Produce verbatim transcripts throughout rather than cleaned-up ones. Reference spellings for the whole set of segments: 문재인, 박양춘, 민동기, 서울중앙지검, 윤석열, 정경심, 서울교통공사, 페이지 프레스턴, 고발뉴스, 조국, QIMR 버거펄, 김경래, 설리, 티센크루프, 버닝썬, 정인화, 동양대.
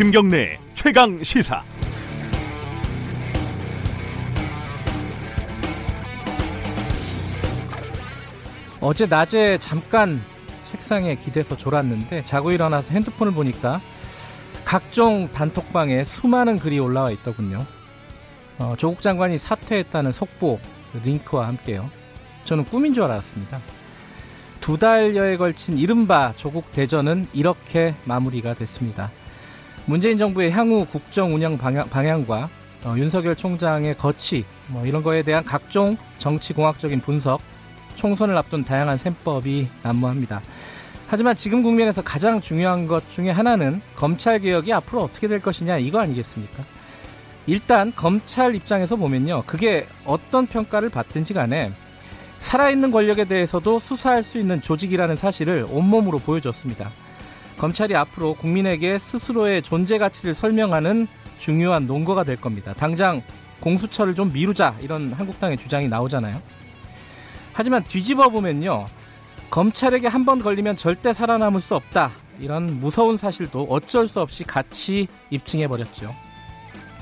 김경래 최강 시사. 어제 낮에 잠깐 책상에 기대서 졸았는데 자고 일어나서 핸드폰을 보니까 각종 단톡방에 수많은 글이 올라와 있더군요. 어, 조국 장관이 사퇴했다는 속보 링크와 함께요. 저는 꿈인 줄 알았습니다. 두 달여에 걸친 이른바 조국 대전은 이렇게 마무리가 됐습니다. 문재인 정부의 향후 국정 운영 방향, 방향과 어, 윤석열 총장의 거취 뭐 이런 거에 대한 각종 정치공학적인 분석, 총선을 앞둔 다양한 셈법이 난무합니다. 하지만 지금 국면에서 가장 중요한 것 중에 하나는 검찰개혁이 앞으로 어떻게 될 것이냐, 이거 아니겠습니까? 일단 검찰 입장에서 보면요, 그게 어떤 평가를 받든지 간에 살아있는 권력에 대해서도 수사할 수 있는 조직이라는 사실을 온몸으로 보여줬습니다. 검찰이 앞으로 국민에게 스스로의 존재 가치를 설명하는 중요한 논거가 될 겁니다. 당장 공수처를 좀 미루자, 이런 한국당의 주장이 나오잖아요. 하지만 뒤집어 보면요, 검찰에게 한 번 걸리면 절대 살아남을 수 없다, 이런 무서운 사실도 어쩔 수 없이 같이 입증해버렸죠.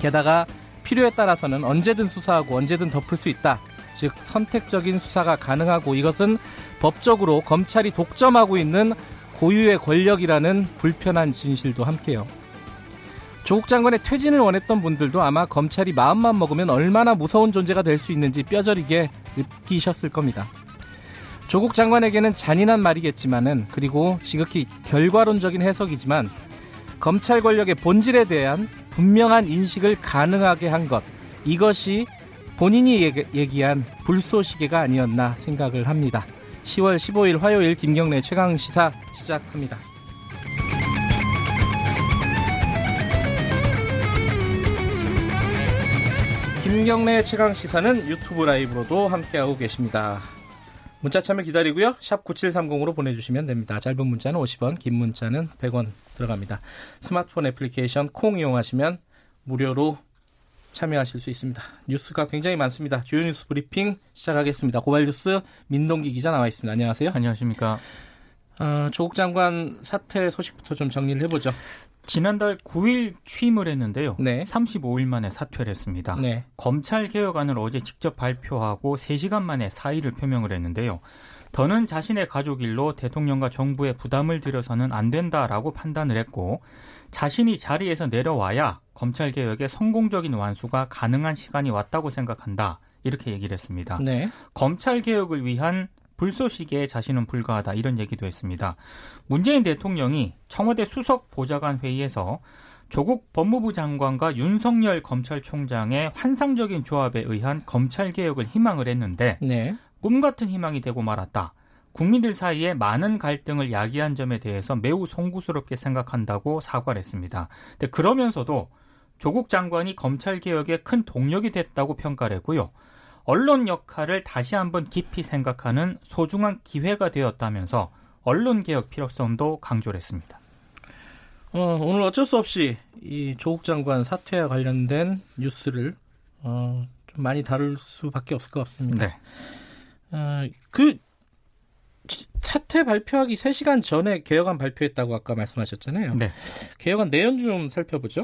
게다가 필요에 따라서는 언제든 수사하고 언제든 덮을 수 있다, 즉 선택적인 수사가 가능하고 이것은 법적으로 검찰이 독점하고 있는 고유의 권력이라는 불편한 진실도 함께요. 조국 장관의 퇴진을 원했던 분들도 아마 검찰이 마음만 먹으면 얼마나 무서운 존재가 될 수 있는지 뼈저리게 느끼셨을 겁니다. 조국 장관에게는 잔인한 말이겠지만은, 그리고 지극히 결과론적인 해석이지만, 검찰 권력의 본질에 대한 분명한 인식을 가능하게 한 것, 이것이 본인이 얘기, 얘기한 불쏘시개가 아니었나 생각을 합니다. 시월 십오일 화요일 김경래 최강시사 시작합니다. 김경래 최강시사는 유튜브 라이브로도 함께하고 계십니다. 문자 참여 기다리고요. 샵 구칠삼공으로 보내주시면 됩니다. 짧은 문자는 오십 원, 긴 문자는 백 원 들어갑니다. 스마트폰 애플리케이션 콩 이용하시면 무료로 참여하실 수 있습니다. 뉴스가 굉장히 많습니다. 주요 뉴스 브리핑 시작하겠습니다. 고발뉴스 민동기 기자 나와 있습니다. 안녕하세요. 안녕하십니까. 어, 조국 장관 사퇴 소식부터 좀 정리를 해보죠. 지난달 구일 취임을 했는데요. 네. 삼십오일 만에 사퇴를 했습니다. 네. 검찰개혁안을 어제 직접 발표하고 세 시간 만에 사의를 표명을 했는데요. 더는 자신의 가족 일로 대통령과 정부에 부담을 드려서는 안 된다라고 판단을 했고, 자신이 자리에서 내려와야 검찰개혁의 성공적인 완수가 가능한 시간이 왔다고 생각한다, 이렇게 얘기를 했습니다. 네. 검찰개혁을 위한 불쏘시개에 자신은 불과하다, 이런 얘기도 했습니다. 문재인 대통령이 청와대 수석보좌관 회의에서 조국 법무부 장관과 윤석열 검찰총장의 환상적인 조합에 의한 검찰개혁을 희망을 했는데, 네, 꿈같은 희망이 되고 말았다. 국민들 사이에 많은 갈등을 야기한 점에 대해서 매우 송구스럽게 생각한다고 사과를 했습니다. 근데 그러면서도 조국 장관이 검찰개혁에 큰 동력이 됐다고 평가를 했고요. 언론 역할을 다시 한번 깊이 생각하는 소중한 기회가 되었다면서 언론개혁 필요성도 강조를 했습니다. 어, 오늘 어쩔 수 없이 이 조국 장관 사퇴와 관련된 뉴스를 어, 좀 많이 다룰 수밖에 없을 것 같습니다. 네. 어, 그 사퇴 발표하기 세 시간 전에 개혁안 발표했다고 아까 말씀하셨잖아요. 네. 개혁안 내용 좀 살펴보죠.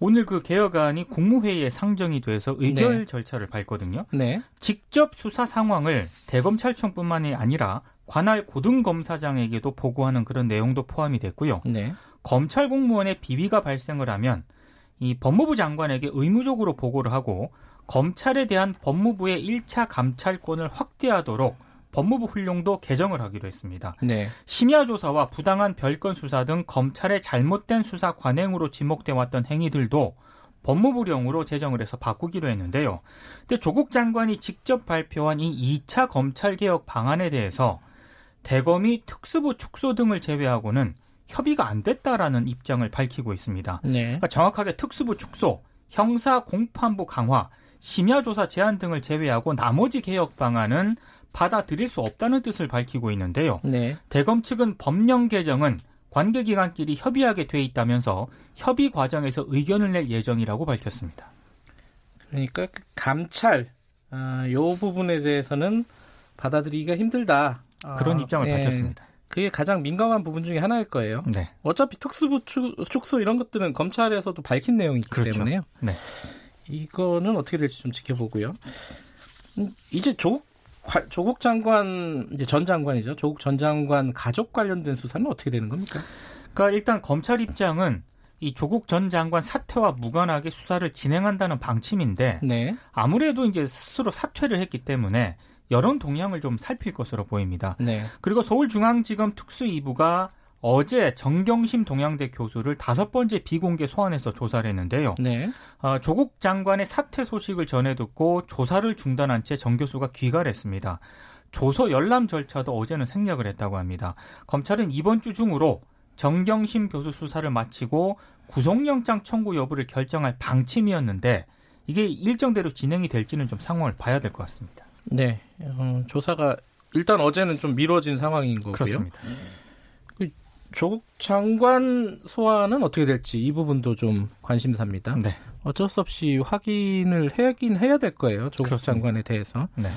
오늘 그 개혁안이 국무회의에 상정이 돼서 의결 네. 절차를 밟거든요. 네. 직접 수사 상황을 대검찰청뿐만이 아니라 관할 고등검사장에게도 보고하는 그런 내용도 포함이 됐고요. 네. 검찰 공무원의 비위가 발생을 하면 이 법무부 장관에게 의무적으로 보고를 하고, 검찰에 대한 법무부의 일 차 감찰권을 확대하도록 법무부 훈령도 개정을 하기로 했습니다. 네. 심야 조사와 부당한 별건 수사 등 검찰의 잘못된 수사 관행으로 지목돼 왔던 행위들도 법무부령으로 제정을 해서 바꾸기로 했는데요. 근데 조국 장관이 직접 발표한 이 이 차 검찰개혁 방안에 대해서 대검이 특수부 축소 등을 제외하고는 협의가 안 됐다라는 입장을 밝히고 있습니다. 네. 그러니까 정확하게 특수부 축소, 형사 공판부 강화, 심야 조사 제한 등을 제외하고 나머지 개혁 방안은 받아들일 수 없다는 뜻을 밝히고 있는데요. 네. 대검 측은 법령 개정은 관계기관끼리 협의하게 돼 있다면서 협의 과정에서 의견을 낼 예정이라고 밝혔습니다. 그러니까 감찰, 어, 이 부분에 대해서는 받아들이기가 힘들다. 그런 어, 입장을 예, 밝혔습니다. 그게 가장 민감한 부분 중에 하나일 거예요. 네. 어차피 특수부 축소 이런 것들은 검찰에서도 밝힌 내용이기 그렇죠. 때문에요. 네. 이거는 어떻게 될지 좀 지켜보고요. 이제 조국, 조국 장관, 이제 전 장관이죠. 조국 전 장관 가족 관련된 수사는 어떻게 되는 겁니까? 그러니까 일단 검찰 입장은 이 조국 전 장관 사퇴와 무관하게 수사를 진행한다는 방침인데 네. 아무래도 이제 스스로 사퇴를 했기 때문에 여론 동향을 좀 살필 것으로 보입니다. 네. 그리고 서울중앙지검 특수 이 부가 어제 정경심 동양대 교수를 다섯 번째 비공개 소환해서 조사를 했는데요. 네. 어, 조국 장관의 사퇴 소식을 전해 듣고 조사를 중단한 채 정 교수가 귀가를 했습니다. 조서 열람 절차도 어제는 생략을 했다고 합니다. 검찰은 이번 주 중으로 정경심 교수 수사를 마치고 구속영장 청구 여부를 결정할 방침이었는데 이게 일정대로 진행이 될지는 좀 상황을 봐야 될 것 같습니다. 네, 어, 조사가 일단 어제는 좀 미뤄진 상황인 거고요. 그렇습니다. 조국 장관 소환은 어떻게 될지 이 부분도 좀 관심사입니다. 네. 어쩔 수 없이 확인을 해야긴 해야 될 거예요. 조국 그렇습니다. 장관에 대해서. 네.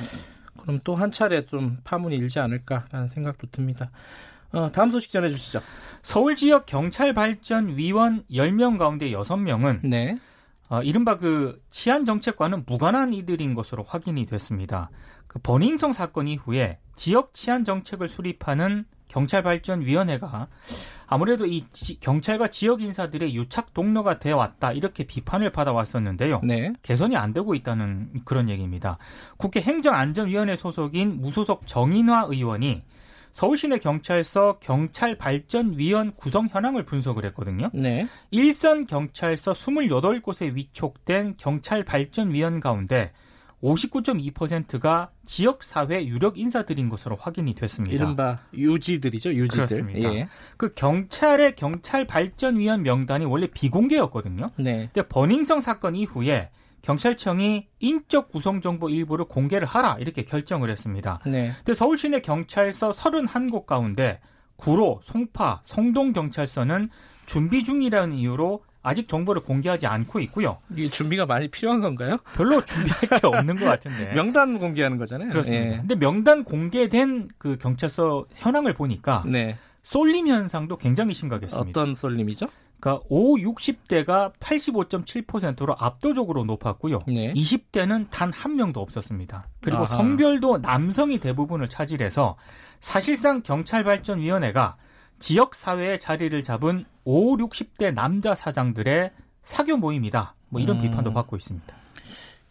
그럼 또 한 차례 좀 파문이 일지 않을까라는 생각도 듭니다. 어, 다음 소식 전해주시죠. 서울지역경찰발전위원 열 명 가운데 여섯 명은 네. 어, 이른바 그 치안정책과는 무관한 이들인 것으로 확인이 됐습니다. 그 버닝썬 사건 이후에 지역치안정책을 수립하는 경찰발전위원회가 아무래도 이 지, 경찰과 지역 인사들의 유착 동료가 되어왔다 이렇게 비판을 받아왔었는데요. 네. 개선이 안 되고 있다는 그런 얘기입니다. 국회 행정안전위원회 소속인 무소속 정인화 의원이 서울시내 경찰서 경찰발전위원 구성 현황을 분석을 했거든요. 네. 일선 경찰서 스물여덟 곳에 위촉된 경찰발전위원 가운데 오십구 점 이 퍼센트가 지역사회 유력 인사들인 것으로 확인이 됐습니다. 이른바 유지들이죠. 유지들. 그렇습니다. 예. 그 경찰의 경찰발전위원 명단이 원래 비공개였거든요. 네. 근데 버닝썬 사건 이후에 경찰청이 인적 구성 정보 일부를 공개를 하라 이렇게 결정을 했습니다. 네. 근데 서울시내 경찰서 서른한 곳 가운데 구로, 송파, 성동경찰서는 준비 중이라는 이유로 아직 정보를 공개하지 않고 있고요. 이게 준비가 많이 필요한 건가요? 별로 준비할 게 없는 것 같은데. 명단 공개하는 거잖아요. 그렇습니다. 예. 근데 명단 공개된 그 경찰서 현황을 보니까 네. 쏠림 현상도 굉장히 심각했습니다. 어떤 쏠림이죠? 그러니까 오십, 육십 대가 팔십오 점 칠 퍼센트로 압도적으로 높았고요. 네. 이십 대는 단 한 명도 없었습니다. 그리고 아하. 성별도 남성이 대부분을 차지해서 사실상 경찰발전위원회가 지역사회의 자리를 잡은 오십, 육십 대 남자 사장들의 사교 모임이다. 뭐 이런 음. 비판도 받고 있습니다.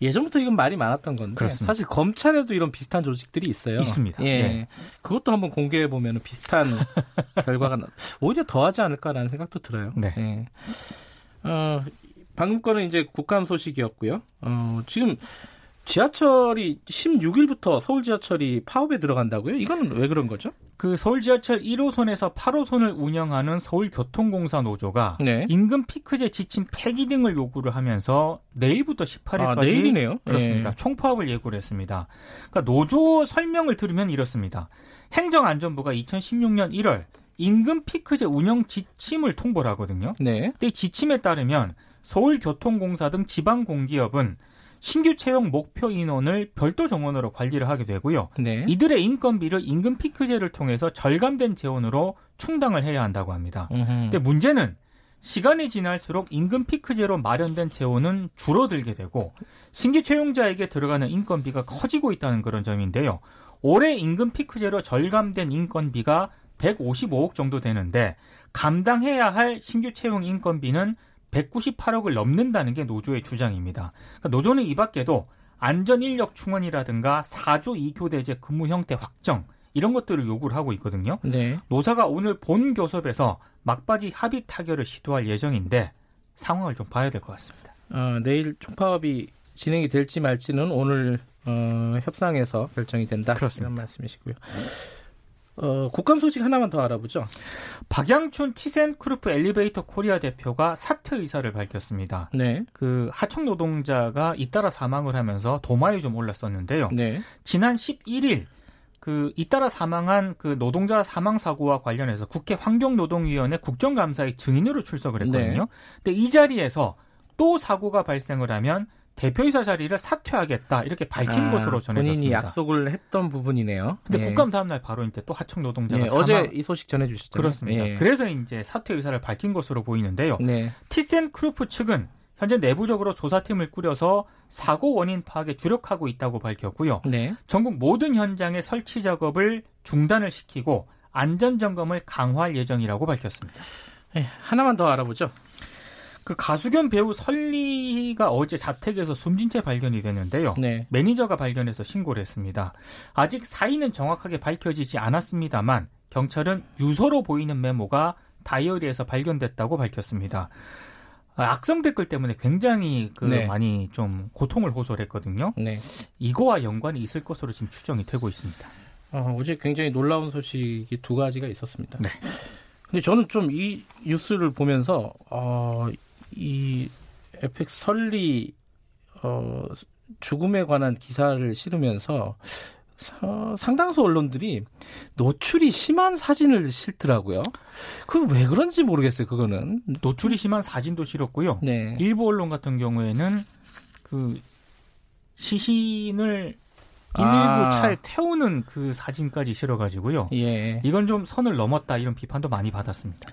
예전부터 이건 말이 많았던 건데 그렇습니다. 사실 검찰에도 이런 비슷한 조직들이 있어요. 있습니다. 예, 예. 그것도 한번 공개해 보면 비슷한 결과가 오히려 더하지 않을까라는 생각도 들어요. 네. 예. 어, 방금 거는 이제 국감 소식이었고요. 어, 지금 지하철이 십육 일부터 서울 지하철이 파업에 들어간다고요? 이건 왜 그런 거죠? 그 서울 지하철 일 호선에서 팔 호선을 운영하는 서울교통공사 노조가 네. 임금 피크제 지침 폐기 등을 요구를 하면서 내일부터 십팔 일까지 아, 내일이네요. 그렇습니다. 네. 총파업을 예고를 했습니다. 그러니까 노조 설명을 들으면 이렇습니다. 행정안전부가 이천십육 년 일월 임금 피크제 운영 지침을 통보를 하거든요. 네. 근데 이 지침에 따르면 서울교통공사 등 지방공기업은 신규 채용 목표 인원을 별도 정원으로 관리를 하게 되고요. 네. 이들의 인건비를 임금 피크제를 통해서 절감된 재원으로 충당을 해야 한다고 합니다. 그런데 문제는 시간이 지날수록 임금 피크제로 마련된 재원은 줄어들게 되고 신규 채용자에게 들어가는 인건비가 커지고 있다는 그런 점인데요. 올해 임금 피크제로 절감된 인건비가 백오십오 억 정도 되는데 감당해야 할 신규 채용 인건비는 백구십팔 억을 넘는다는 게 노조의 주장입니다. 그러니까 노조는 이 밖에도 안전인력 충원이라든가 사 조 이 교대제 근무 형태 확정 이런 것들을 요구를 하고 있거든요. 네. 노사가 오늘 본 교섭에서 막바지 합의 타결을 시도할 예정인데 상황을 좀 봐야 될 것 같습니다. 어, 내일 총파업이 진행이 될지 말지는 오늘 어, 협상에서 결정이 된다. 그렇습니다. 이런 말씀이시고요. 어, 국감 소식 하나만 더 알아보죠. 박양춘 티센크루프 엘리베이터 코리아 대표가 사퇴 의사를 밝혔습니다. 네. 그 하청 노동자가 잇따라 사망을 하면서 도마에 좀 올랐었는데요. 네. 지난 십일 일 그 잇따라 사망한 그 노동자 사망 사고와 관련해서 국회 환경노동위원회 국정감사의 증인으로 출석을 했거든요. 네. 근데 이 자리에서 또 사고가 발생을 하면 대표이사 자리를 사퇴하겠다 이렇게 밝힌 아, 것으로 전해졌습니다. 본인이 약속을 했던 부분이네요. 근데 예. 국감 다음 날 바로 이제 또 하청 노동자가 예, 사망... 어제 이 소식 전해주셨잖아요. 그렇습니다. 예. 그래서 이제 사퇴 의사를 밝힌 것으로 보이는데요. 네. 티센크루프 측은 현재 내부적으로 조사팀을 꾸려서 사고 원인 파악에 주력하고 있다고 밝혔고요. 네. 전국 모든 현장의 설치 작업을 중단을 시키고 안전 점검을 강화할 예정이라고 밝혔습니다. 예, 하나만 더 알아보죠. 그 가수 겸 배우 설리가 어제 자택에서 숨진 채 발견이 됐는데요. 네. 매니저가 발견해서 신고를 했습니다. 아직 사인은 정확하게 밝혀지지 않았습니다만 경찰은 유서로 보이는 메모가 다이어리에서 발견됐다고 밝혔습니다. 악성 댓글 때문에 굉장히 그 네. 많이 좀 고통을 호소를 했거든요. 네. 이거와 연관이 있을 것으로 지금 추정이 되고 있습니다. 어, 어제 굉장히 놀라운 소식이 두 가지가 있었습니다. 네. 근데 저는 좀 이 뉴스를 보면서 어, 이 에펙스 설리 어, 죽음에 관한 기사를 실으면서 사, 상당수 언론들이 노출이 심한 사진을 실더라고요. 그 왜 그런지 모르겠어요. 그거는 노출이 심한 사진도 실었고요. 네. 일부 언론 같은 경우에는 그 시신을 일일구 아. 차에 태우는 그 사진까지 실어가지고요. 예. 이건 좀 선을 넘었다 이런 비판도 많이 받았습니다.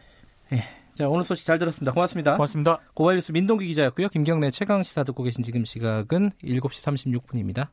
예. 자, 오늘 소식 잘 들었습니다. 고맙습니다. 고맙습니다. 고발뉴스 민동기 기자였고요. 김경래 최강 시사 듣고 계신 지금 시각은 일곱 시 삼십육 분입니다.